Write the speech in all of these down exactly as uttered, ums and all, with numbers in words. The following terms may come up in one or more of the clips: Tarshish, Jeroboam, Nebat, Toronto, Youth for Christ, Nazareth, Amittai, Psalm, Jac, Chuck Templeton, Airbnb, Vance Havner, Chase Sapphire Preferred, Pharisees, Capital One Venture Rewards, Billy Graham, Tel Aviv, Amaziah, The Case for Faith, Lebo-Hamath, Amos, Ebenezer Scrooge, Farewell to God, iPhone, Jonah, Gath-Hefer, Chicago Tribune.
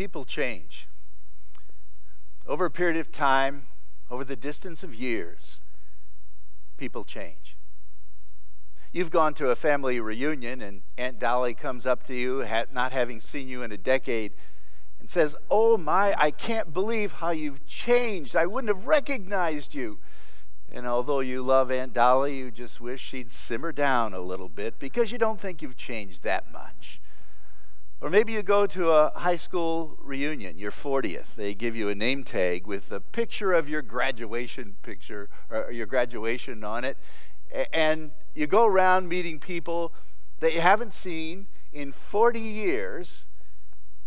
people change. Over a period of time, over the distance of years, people change. You've gone to a family reunion and Aunt Dolly comes up to you, not having seen you in a decade, and says, "Oh my, I can't believe how you've changed. I wouldn't have recognized you." And although you love Aunt Dolly, you just wish she'd simmer down a little bit because you don't think you've changed that much. Or maybe you go to a high school reunion, your fortieth. They give you a name tag with a picture of your graduation picture, or your graduation on it. And you go around meeting people that you haven't seen in forty years,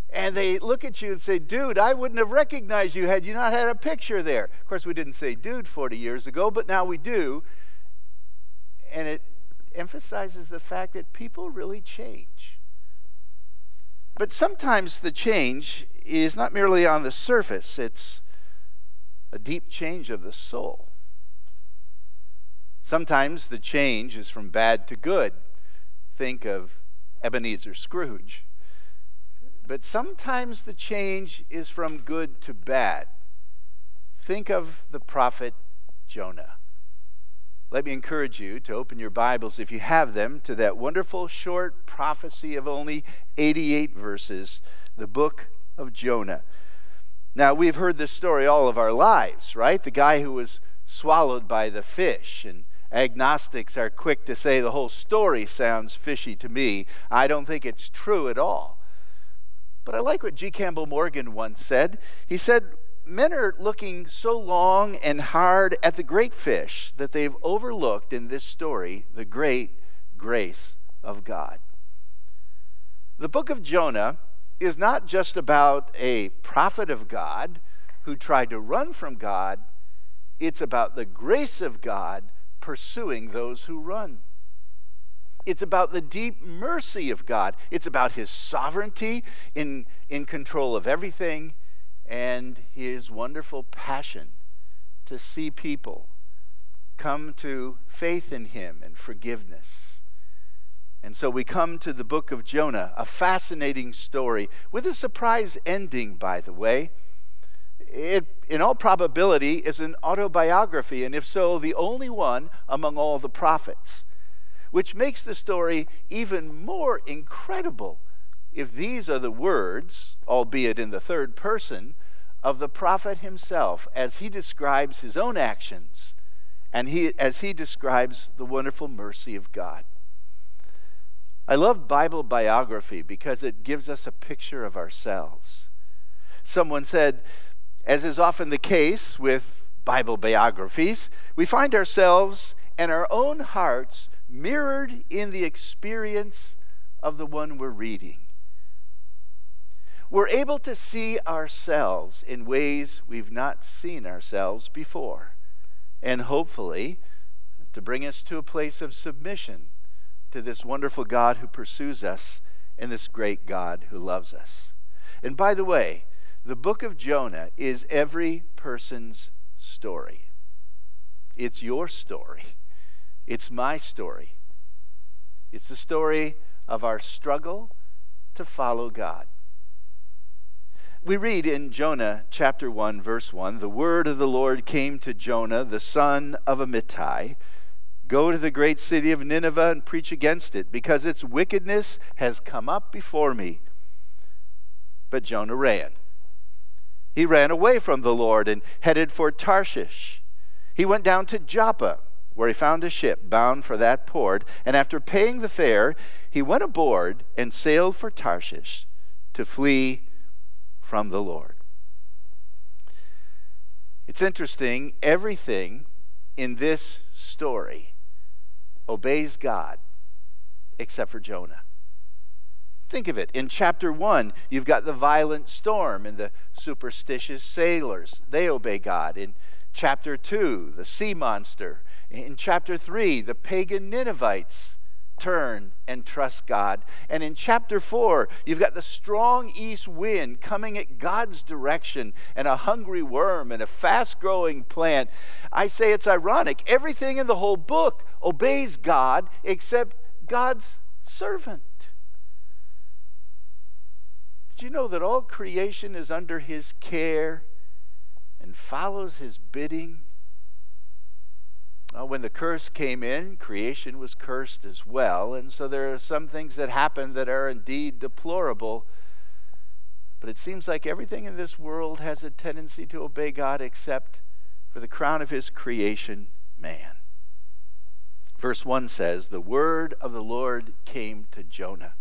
and they look at you and say, "Dude, I wouldn't have recognized you had you not had a picture there." Of course, we didn't say "dude" forty years ago, but now we do. And it emphasizes the fact that people really change. But sometimes the change is not merely on the surface. It's a deep change of the soul. Sometimes the change is from bad to good. Think of Ebenezer Scrooge. But sometimes the change is from good to bad. Think of the prophet Jonah. Let me encourage you to open your Bibles, if you have them, to that wonderful short prophecy of only eighty-eight verses, the book of Jonah. Now, we've heard this story all of our lives, right? The guy who was swallowed by the fish, and agnostics are quick to say the whole story sounds fishy to me. I don't think it's true at all. But I like what G. Campbell Morgan once said. He said, "Men are looking so long and hard at the great fish that they've overlooked in this story the great grace of God." The book of Jonah is not just about a prophet of God who tried to run from God. It's about the grace of God pursuing those who run. It's about the deep mercy of God. It's about his sovereignty in, in control of everything, and his wonderful passion to see people come to faith in him and forgiveness. And so we come to the book of Jonah, a fascinating story with a surprise ending, by the way. It, in all probability, is an autobiography, and if so, the only one among all the prophets, which makes the story even more incredible if these are the words, albeit in the third person, of the prophet himself as he describes his own actions and he as he describes the wonderful mercy of God. I love Bible biography because it gives us a picture of ourselves. Someone said, "As is often the case with Bible biographies, we find ourselves and our own hearts mirrored in the experience of the one we're reading. We're able to see ourselves in ways we've not seen ourselves before, and hopefully to bring us to a place of submission to this wonderful God who pursues us and this great God who loves us." And by the way, the book of Jonah is every person's story. It's your story. It's my story. It's the story of our struggle to follow God. We read in Jonah chapter one, verse one, "The word of the Lord came to Jonah, the son of Amittai. Go to the great city of Nineveh and preach against it, because its wickedness has come up before me." But Jonah ran. He ran away from the Lord and headed for Tarshish. He went down to Joppa, where he found a ship bound for that port, and after paying the fare, he went aboard and sailed for Tarshish to flee from the Lord. It's interesting, everything in this story obeys God except for Jonah. Think of it. In chapter one, you've got the violent storm and the superstitious sailors. They obey God. In chapter two, the sea monster. In chapter three, the pagan Ninevites turn and trust God. And in chapter four, you've got the strong east wind coming at God's direction, and a hungry worm and a fast-growing plant. I say it's ironic. Everything in the whole book obeys God except God's servant. Did you know that all creation is under his care and follows his bidding? Well, when the curse came in, creation was cursed as well, and so there are some things that happen that are indeed deplorable, but it seems like everything in this world has a tendency to obey God except for the crown of his creation, man. Verse one says, "The word of the Lord came to Jonah."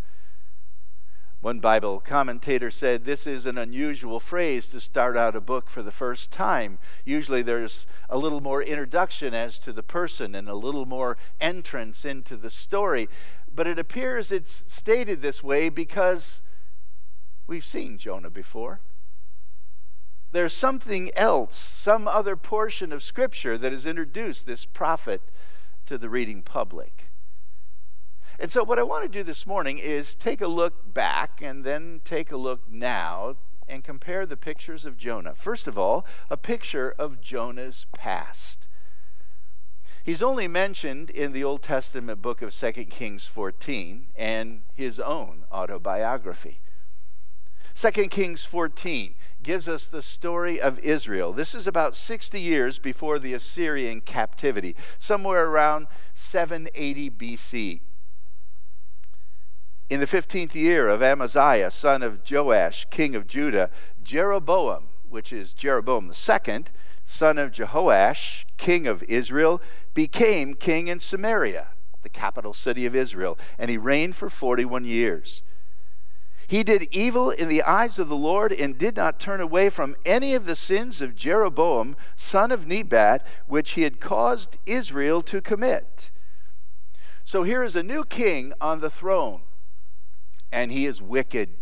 One Bible commentator said this is an unusual phrase to start out a book for the first time. Usually there's a little more introduction as to the person and a little more entrance into the story. But it appears it's stated this way because we've seen Jonah before. There's something else, some other portion of Scripture that has introduced this prophet to the reading public. And so what I want to do this morning is take a look back and then take a look now and compare the pictures of Jonah. First of all, a picture of Jonah's past. He's only mentioned in the Old Testament book of Second Kings fourteen and his own autobiography. Second Kings fourteen gives us the story of Israel. This is about sixty years before the Assyrian captivity, somewhere around seven eighty B C. In the fifteenth year of Amaziah, son of Joash, king of Judah, Jeroboam, which is Jeroboam the second, son of Jehoash, king of Israel, became king in Samaria, the capital city of Israel, and he reigned for forty-one years. He did evil in the eyes of the Lord and did not turn away from any of the sins of Jeroboam, son of Nebat, which he had caused Israel to commit. So here is a new king on the throne. And he is wicked.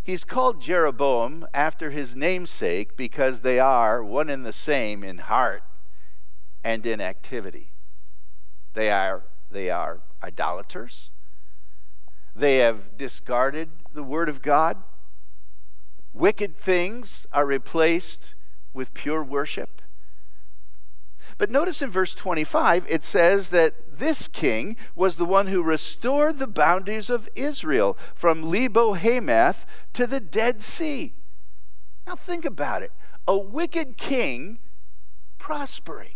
He's called Jeroboam after his namesake because they are one and the same in heart and in activity. They are, they are idolaters. They have discarded the word of God. Wicked things are replaced with pure worship. But notice in verse twenty-five, it says that this king was the one who restored the boundaries of Israel from Lebo-Hamath to the Dead Sea. Now think about it. A wicked king prospering.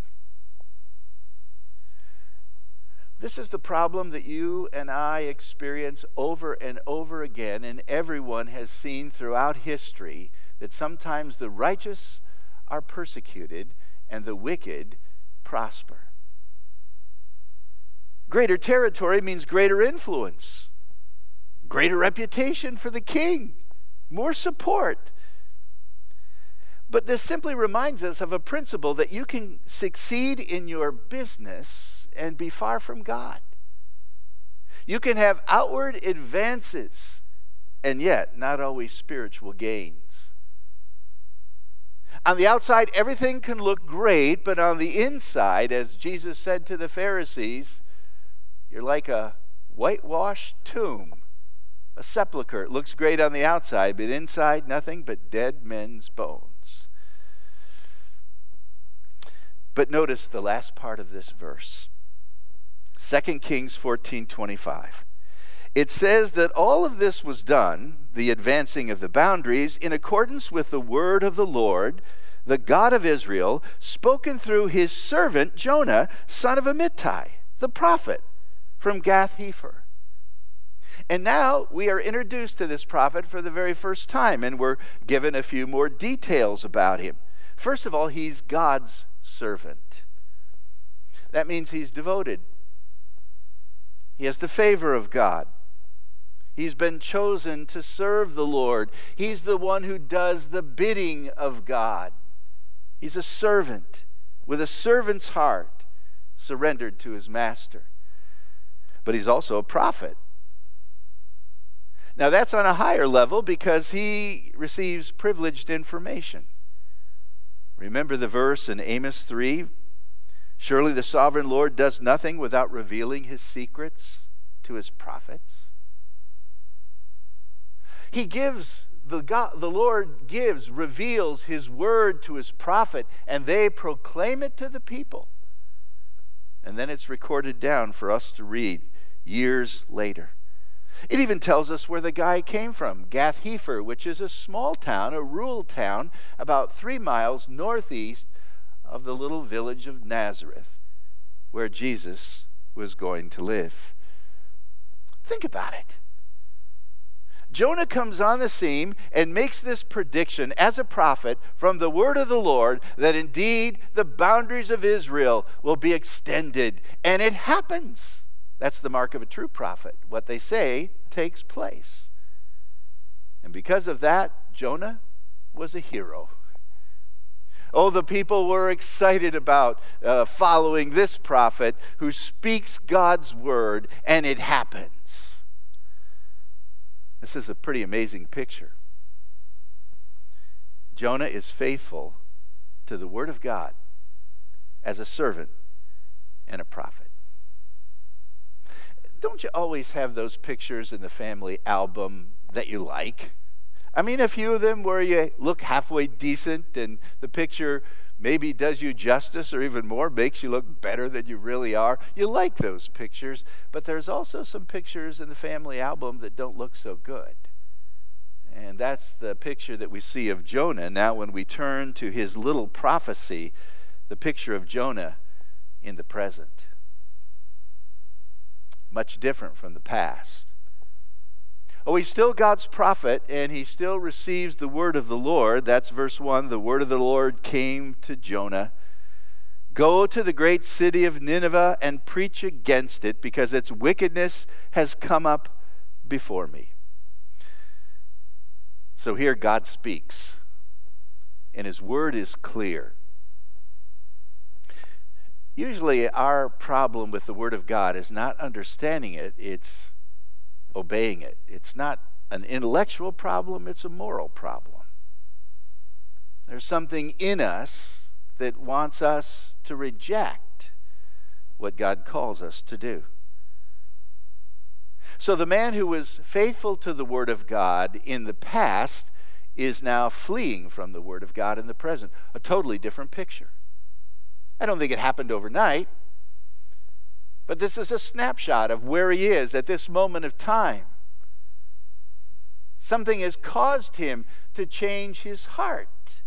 This is the problem that you and I experience over and over again, and everyone has seen throughout history, that sometimes the righteous are persecuted and the wicked prosper. Greater territory means greater influence, greater reputation for the king, more support. But this simply reminds us of a principle that you can succeed in your business and be far from God. You can have outward advances and yet not always spiritual gains. On the outside, everything can look great, but on the inside, as Jesus said to the Pharisees, you're like a whitewashed tomb, a sepulcher. It looks great on the outside, but inside, nothing but dead men's bones. But notice the last part of this verse, Second Kings fourteen twenty-five. It says that all of this was done, the advancing of the boundaries, in accordance with the word of the Lord, the God of Israel, spoken through his servant Jonah, son of Amittai, the prophet, from Gath-Hefer. And now we are introduced to this prophet for the very first time, and we're given a few more details about him. First of all, he's God's servant. That means he's devoted. He has the favor of God. He's been chosen to serve the Lord. He's the one who does the bidding of God. He's a servant with a servant's heart, surrendered to his master. But he's also a prophet. Now that's on a higher level because he receives privileged information. Remember the verse in Amos three, "Surely the sovereign Lord does nothing without revealing his secrets to his prophets." He gives, the God, the Lord gives, reveals his word to his prophet, and they proclaim it to the people. And then it's recorded down for us to read years later. It even tells us where the guy came from, Gath-Hefer, which is a small town, a rural town, about three miles northeast of the little village of Nazareth, where Jesus was going to live. Think about it. Jonah comes on the scene and makes this prediction as a prophet from the word of the Lord that indeed the boundaries of Israel will be extended. And it happens. That's the mark of a true prophet. What they say takes place. And because of that, Jonah was a hero. Oh, the people were excited about uh, following this prophet who speaks God's word, and it happens. This is a pretty amazing picture. Jonah is faithful to the word of God as a servant and a prophet. Don't you always have those pictures in the family album that you like? I mean, a few of them where you look halfway decent and the picture maybe does you justice or even more, makes you look better than you really are. You like those pictures, but there's also some pictures in the family album that don't look so good. And that's the picture that we see of Jonah. Now, when we turn to his little prophecy, the picture of Jonah in the present. Much different from the past. Oh, he's still God's prophet, and he still receives the word of the Lord. That's verse one. The word of the Lord came to Jonah. Go to the great city of Nineveh and preach against it, because its wickedness has come up before me. So here God speaks, and his word is clear. Usually our problem with the word of God is not understanding it, it's obeying it. It's not an intellectual problem, it's a moral problem. There's something in us that wants us to reject what God calls us to do. So the man who was faithful to the word of God in the past is now fleeing from the word of God in the present. A totally different picture. I don't think it happened overnight, but this is a snapshot of where he is at this moment of time. Something has caused him to change his heart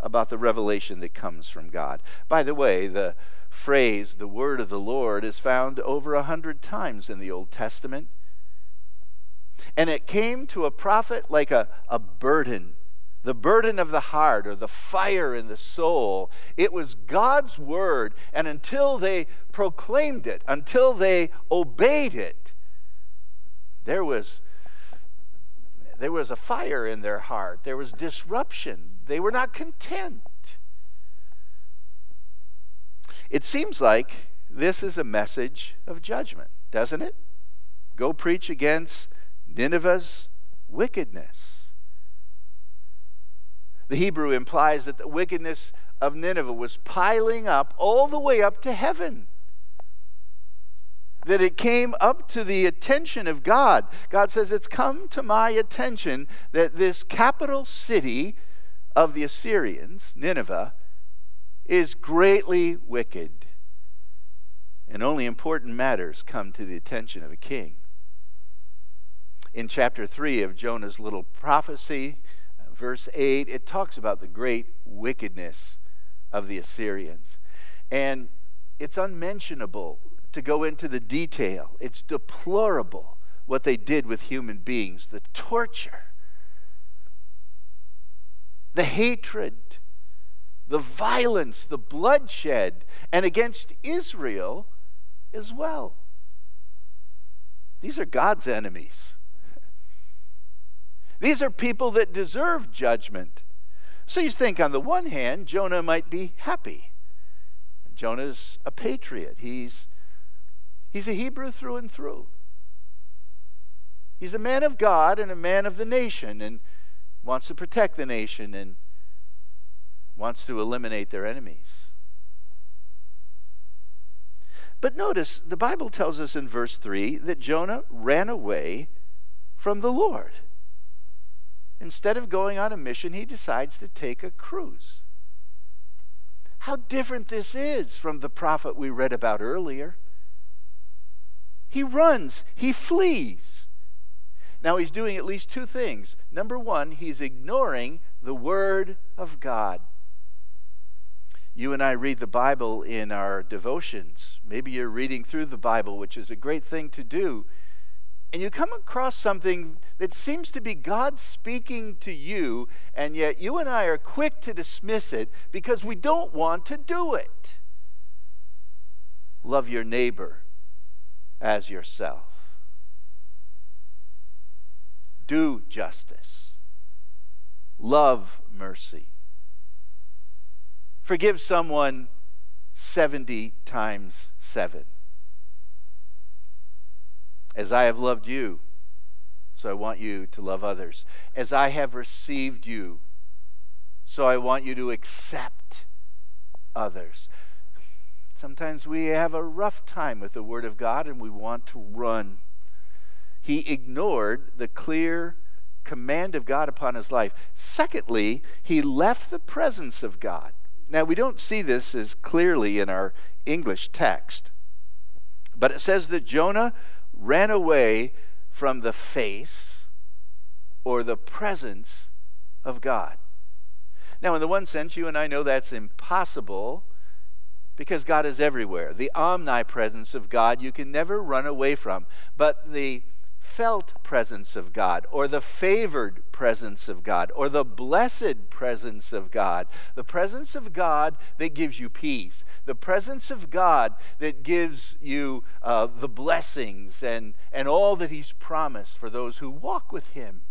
about the revelation that comes from God. By the way, the phrase, the word of the Lord, is found over a hundred times in the Old Testament. And it came to a prophet like a, a burden. The burden of the heart or the fire in the soul. It was God's word, and until they proclaimed it, until they obeyed it, there was, there was a fire in their heart. There was disruption. They were not content. It seems like this is a message of judgment, doesn't it? Go preach against Nineveh's wickedness. The Hebrew implies that the wickedness of Nineveh was piling up all the way up to heaven. That it came up to the attention of God. God says, it's come to my attention that this capital city of the Assyrians, Nineveh, is greatly wicked. And only important matters come to the attention of a king. In chapter three of Jonah's little prophecy, verse eight, it talks about the great wickedness of the Assyrians. And it's unmentionable to go into the detail. It's deplorable what they did with human beings, the torture, the hatred, the violence, the bloodshed, and against Israel as well. These are God's enemies. These are people that deserve judgment. So you think, on the one hand, Jonah might be happy. Jonah's a patriot. He's, he's a Hebrew through and through. He's a man of God and a man of the nation and wants to protect the nation and wants to eliminate their enemies. But notice, the Bible tells us in verse three that Jonah ran away from the Lord. Instead of going on a mission, he decides to take a cruise. How different this is from the prophet we read about earlier. He runs. He flees. Now, he's doing at least two things. Number one, he's ignoring the Word of God. You and I read the Bible in our devotions. Maybe you're reading through the Bible, which is a great thing to do, and you come across something that seems to be God speaking to you, and yet you and I are quick to dismiss it because we don't want to do it. Love your neighbor as yourself. Do justice. Love mercy. Forgive someone seventy times seven. As I have loved you, so I want you to love others. As I have received you, so I want you to accept others. Sometimes we have a rough time with the Word of God and we want to run. He ignored the clear command of God upon his life. Secondly, he left the presence of God. Now, we don't see this as clearly in our English text, but it says that Jonah ran away from the face or the presence of God. Now, in the one sense, you and I know that's impossible because God is everywhere. The omnipresence of God you can never run away from, but the felt presence of God, or the favored presence of God, or the blessed presence of God, the presence of God that gives you peace, the presence of God that gives you uh, the blessings and, and all that he's promised for those who walk with him.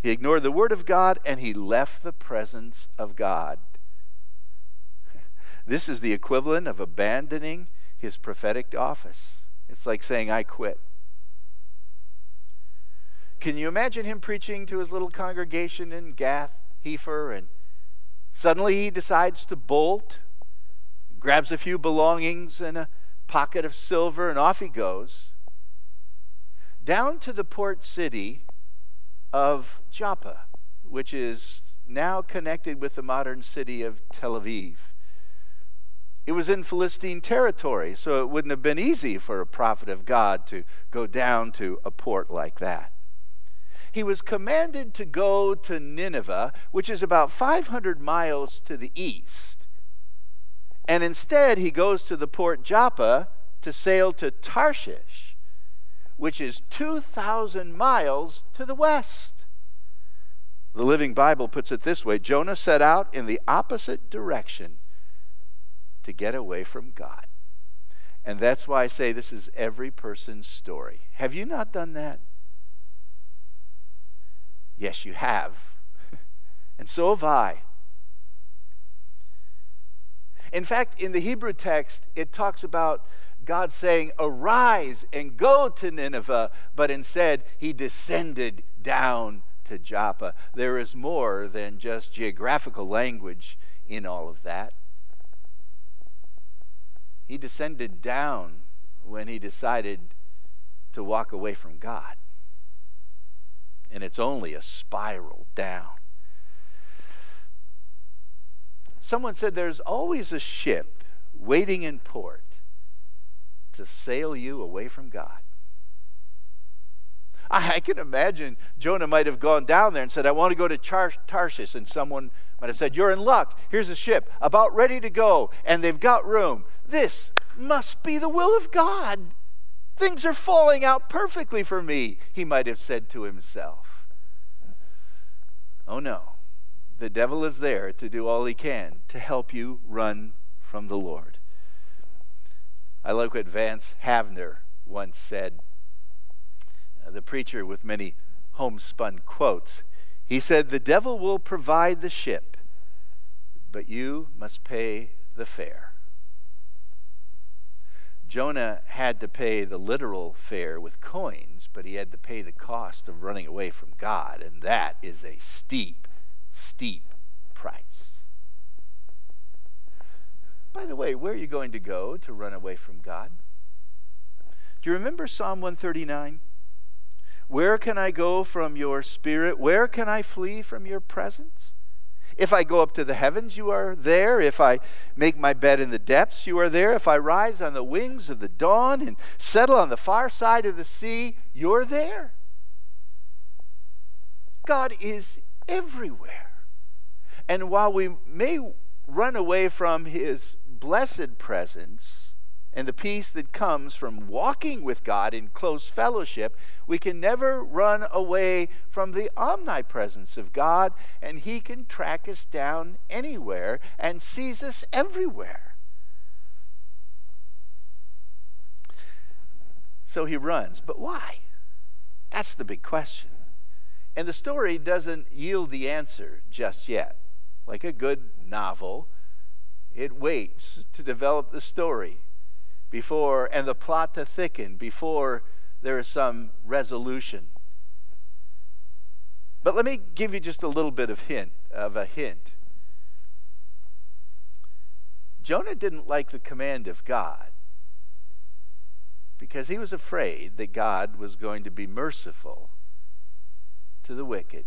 He ignored the Word of God and he left the presence of God. This is the equivalent of abandoning his prophetic office. It's like saying, I quit. Can you imagine him preaching to his little congregation in Gath-Hefer, and suddenly he decides to bolt, grabs a few belongings and a pocket of silver, and off he goes, down to the port city of Joppa, which is now connected with the modern city of Tel Aviv. It was in Philistine territory, so it wouldn't have been easy for a prophet of God to go down to a port like that. He was commanded to go to Nineveh, which is about five hundred miles to the east. And instead, he goes to the port Joppa to sail to Tarshish, which is two thousand miles to the west. The Living Bible puts it this way: Jonah set out in the opposite direction to get away from God. And that's why I say this is every person's story. Have you not done that? Yes, you have. And so have I. In fact, in the Hebrew text, it talks about God saying, arise and go to Nineveh, but instead he descended down to Joppa. There is more than just geographical language in all of that. He descended down when he decided to walk away from God. And it's only a spiral down. Someone said there's always a ship waiting in port to sail you away from God. I can imagine Jonah might have gone down there and said, I want to go to Tarshish. And someone might have said, you're in luck. Here's a ship about ready to go, and they've got room. This must be the will of God. Things are falling out perfectly for me, he might have said to himself. Oh no, the devil is there to do all he can to help you run from the Lord. I like what Vance Havner once said, the preacher with many homespun quotes. He said, the devil will provide the ship, but you must pay the fare. Jonah had to pay the literal fare with coins, but he had to pay the cost of running away from God, and that is a steep, steep price. By the way, where are you going to go to run away from God? Do you remember Psalm one thirty-nine? Where can I go from your spirit? Where can I flee from your presence? If I go up to the heavens, you are there. If I make my bed in the depths, you are there. If I rise on the wings of the dawn and settle on the far side of the sea, you're there. God is everywhere. And while we may run away from his blessed presence and the peace that comes from walking with God in close fellowship, we can never run away from the omnipresence of God, and he can track us down anywhere and sees us everywhere. So he runs, but why? That's the big question. And the story doesn't yield the answer just yet. Like a good novel, it waits to develop the story before, and the plot to thicken before there is some resolution. But let me give you just a little bit of hint, of a hint. Jonah didn't like the command of God because he was afraid that God was going to be merciful to the wicked.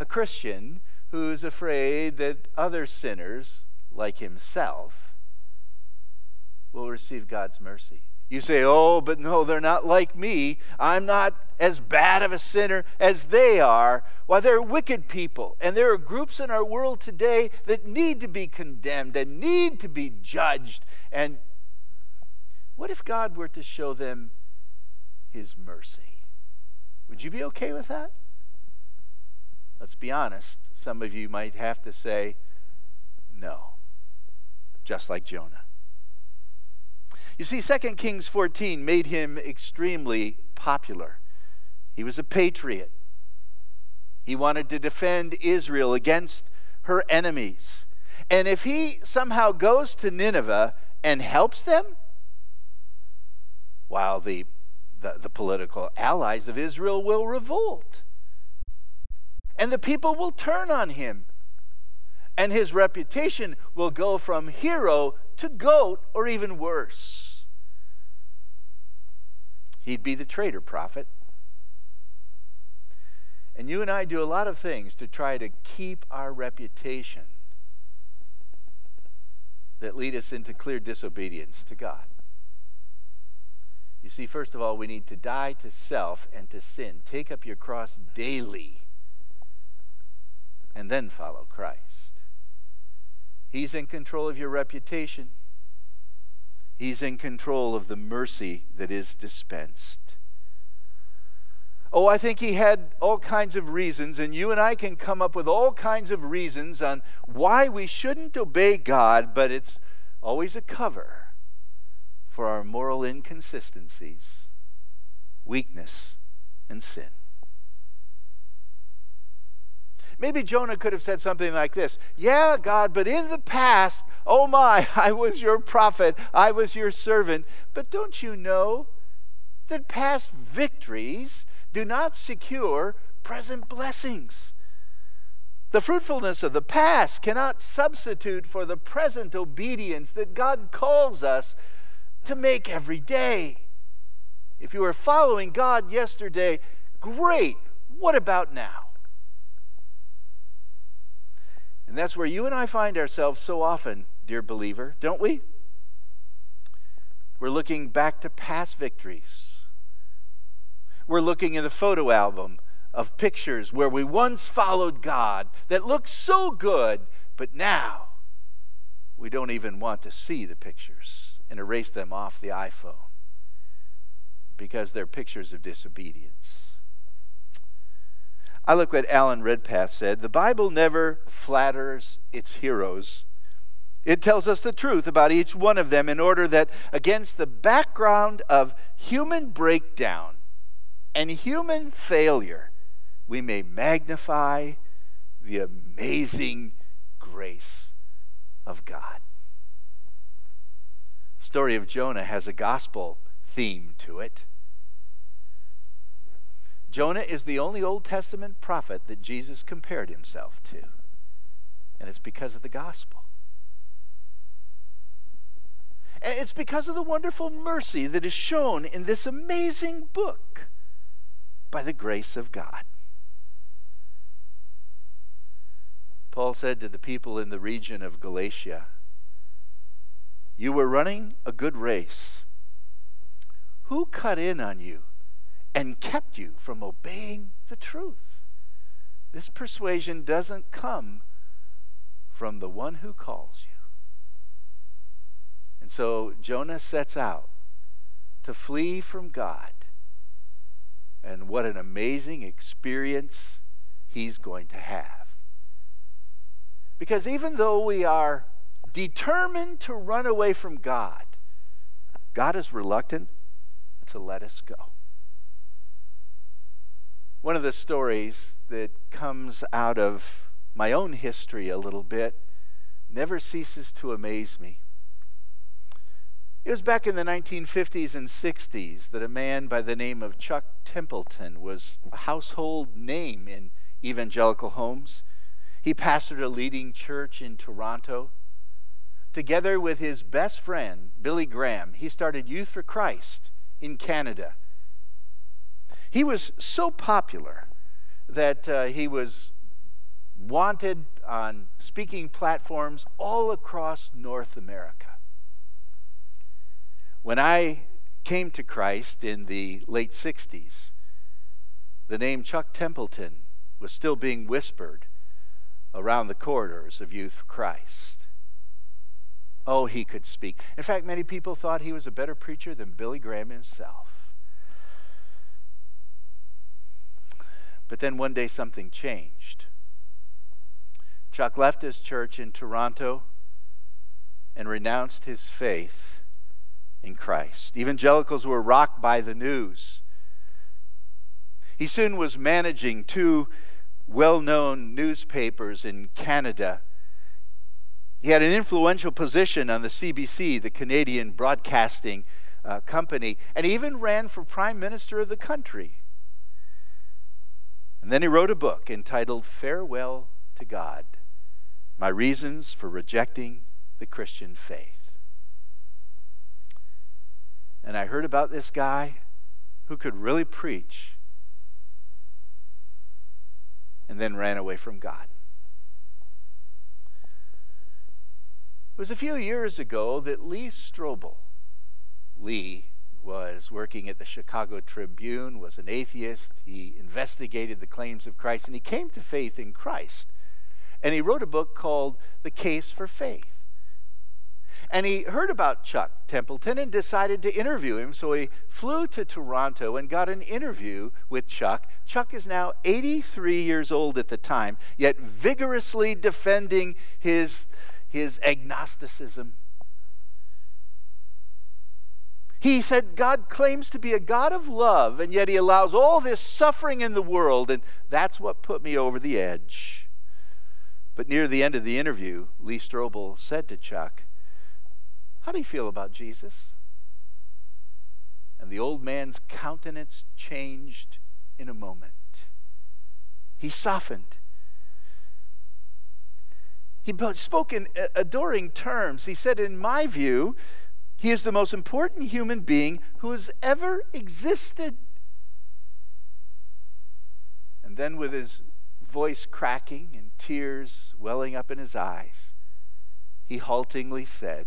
A Christian who's afraid that other sinners, like himself, will receive God's mercy. You say, oh, but no, they're not like me. I'm not as bad of a sinner as they are. Well, they're wicked people, and there are groups in our world today that need to be condemned and need to be judged. And what if God were to show them his mercy? Would you be okay with that? Let's be honest, some of you might have to say no, just like Jonah. You see, Second Kings fourteen made him extremely popular. He was a patriot. He wanted to defend Israel against her enemies. And if he somehow goes to Nineveh and helps them, while the, the, the political allies of Israel will revolt. And the people will turn on him. And his reputation will go from hero to goat, or even worse. He'd be the traitor prophet. And you and I do a lot of things to try to keep our reputation that lead us into clear disobedience to God. You see, first of all, we need to die to self and to sin. Take up your cross daily. And then follow Christ. He's in control of your reputation. He's in control of the mercy that is dispensed. Oh, I think he had all kinds of reasons, and you and I can come up with all kinds of reasons on why we shouldn't obey God, but it's always a cover for our moral inconsistencies, weakness, and sin. Maybe Jonah could have said something like this. Yeah, God, but in the past, oh my, I was your prophet. I was your servant. But don't you know that past victories do not secure present blessings? The fruitfulness of the past cannot substitute for the present obedience that God calls us to make every day. If you were following God yesterday, great. What about now? And that's where you and I find ourselves so often, dear believer, don't we? We're looking back to past victories. We're looking in the photo album of pictures where we once followed God that looked so good, but now we don't even want to see the pictures and erase them off the iPhone because they're pictures of disobedience. I look what Alan Redpath said. The Bible never flatters its heroes. It tells us the truth about each one of them in order that against the background of human breakdown and human failure, we may magnify the amazing grace of God. The story of Jonah has a gospel theme to it. Jonah is the only Old Testament prophet that Jesus compared himself to. And it's because of the gospel. And it's because of the wonderful mercy that is shown in this amazing book by the grace of God. Paul said to the people in the region of Galatia, "You were running a good race. Who cut in on you and kept you from obeying the truth? This persuasion doesn't come from the one who calls you." And so Jonah sets out to flee from God. And what an amazing experience he's going to have. Because even though we are determined to run away from God, God is reluctant to let us go. One of the stories that comes out of my own history a little bit never ceases to amaze me. It was back in the nineteen fifties and sixties that a man by the name of Chuck Templeton was a household name in evangelical homes. He pastored a leading church in Toronto. Together with his best friend, Billy Graham, he started Youth for Christ in Canada. He was so popular that uh, he was wanted on speaking platforms all across North America. When I came to Christ in the late sixties, the name Chuck Templeton was still being whispered around the corridors of Youth for Christ. Oh, he could speak. In fact, many people thought he was a better preacher than Billy Graham himself. But then one day something changed. Chuck left his church in Toronto and renounced his faith in Christ. Evangelicals were rocked by the news. He soon was managing two well-known newspapers in Canada. He had an influential position on the C B C, the Canadian Broadcasting uh, Company, and he even ran for Prime Minister of the country. And then he wrote a book entitled Farewell to God, My Reasons for Rejecting the Christian Faith. And I heard about this guy who could really preach and then ran away from God. It was a few years ago that Lee Strobel, Lee was working at the Chicago Tribune, was an atheist. He investigated the claims of Christ, and he came to faith in Christ. And he wrote a book called The Case for Faith. And he heard about Chuck Templeton and decided to interview him, so he flew to Toronto and got an interview with Chuck. Chuck is now eighty-three years old at the time, yet vigorously defending his, his agnosticism. He said, God claims to be a God of love, and yet he allows all this suffering in the world, and that's what put me over the edge. But near the end of the interview, Lee Strobel said to Chuck, "How do you feel about Jesus?" And the old man's countenance changed in a moment. He softened. He spoke in adoring terms. He said, "In my view, he is the most important human being who has ever existed." And then with his voice cracking and tears welling up in his eyes, he haltingly said,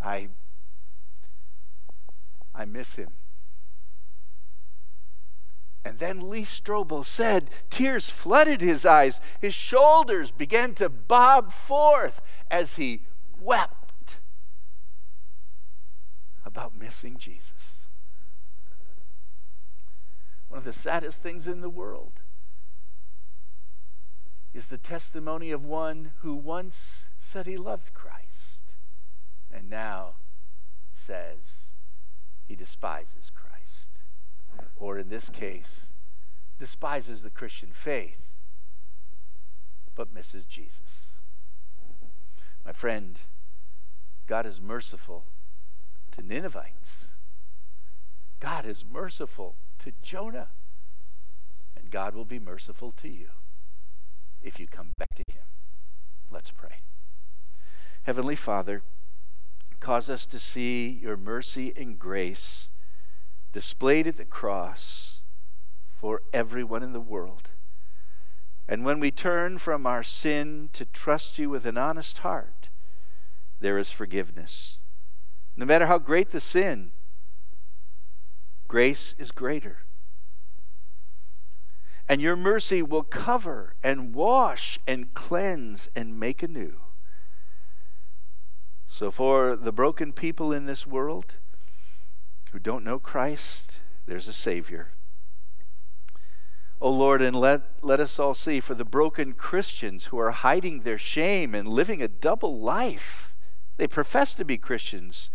I, I miss him. And then Lee Strobel said, tears flooded his eyes. His shoulders began to bob forth as he wept about missing Jesus. One of the saddest things in the world is the testimony of one who once said he loved Christ, and now says he despises Christ, or in this case, despises the Christian faith, but misses Jesus. My friend, God is merciful to Ninevites. God is merciful to Jonah, and God will be merciful to you if you come back to him. Let's pray. Heavenly Father, cause us to see your mercy and grace displayed at the cross for everyone in the world. And when we turn from our sin to trust you with an honest heart, there is forgiveness. No matter how great the sin, grace is greater. And your mercy will cover and wash and cleanse and make anew. So for the broken people in this world who don't know Christ, there's a Savior. O Lord, and let, let us all see, for the broken Christians who are hiding their shame and living a double life, they profess to be Christians.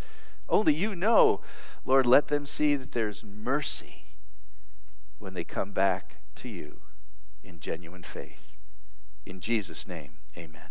Only you know. Lord, let them see that there's mercy when they come back to you in genuine faith. In Jesus' name, amen.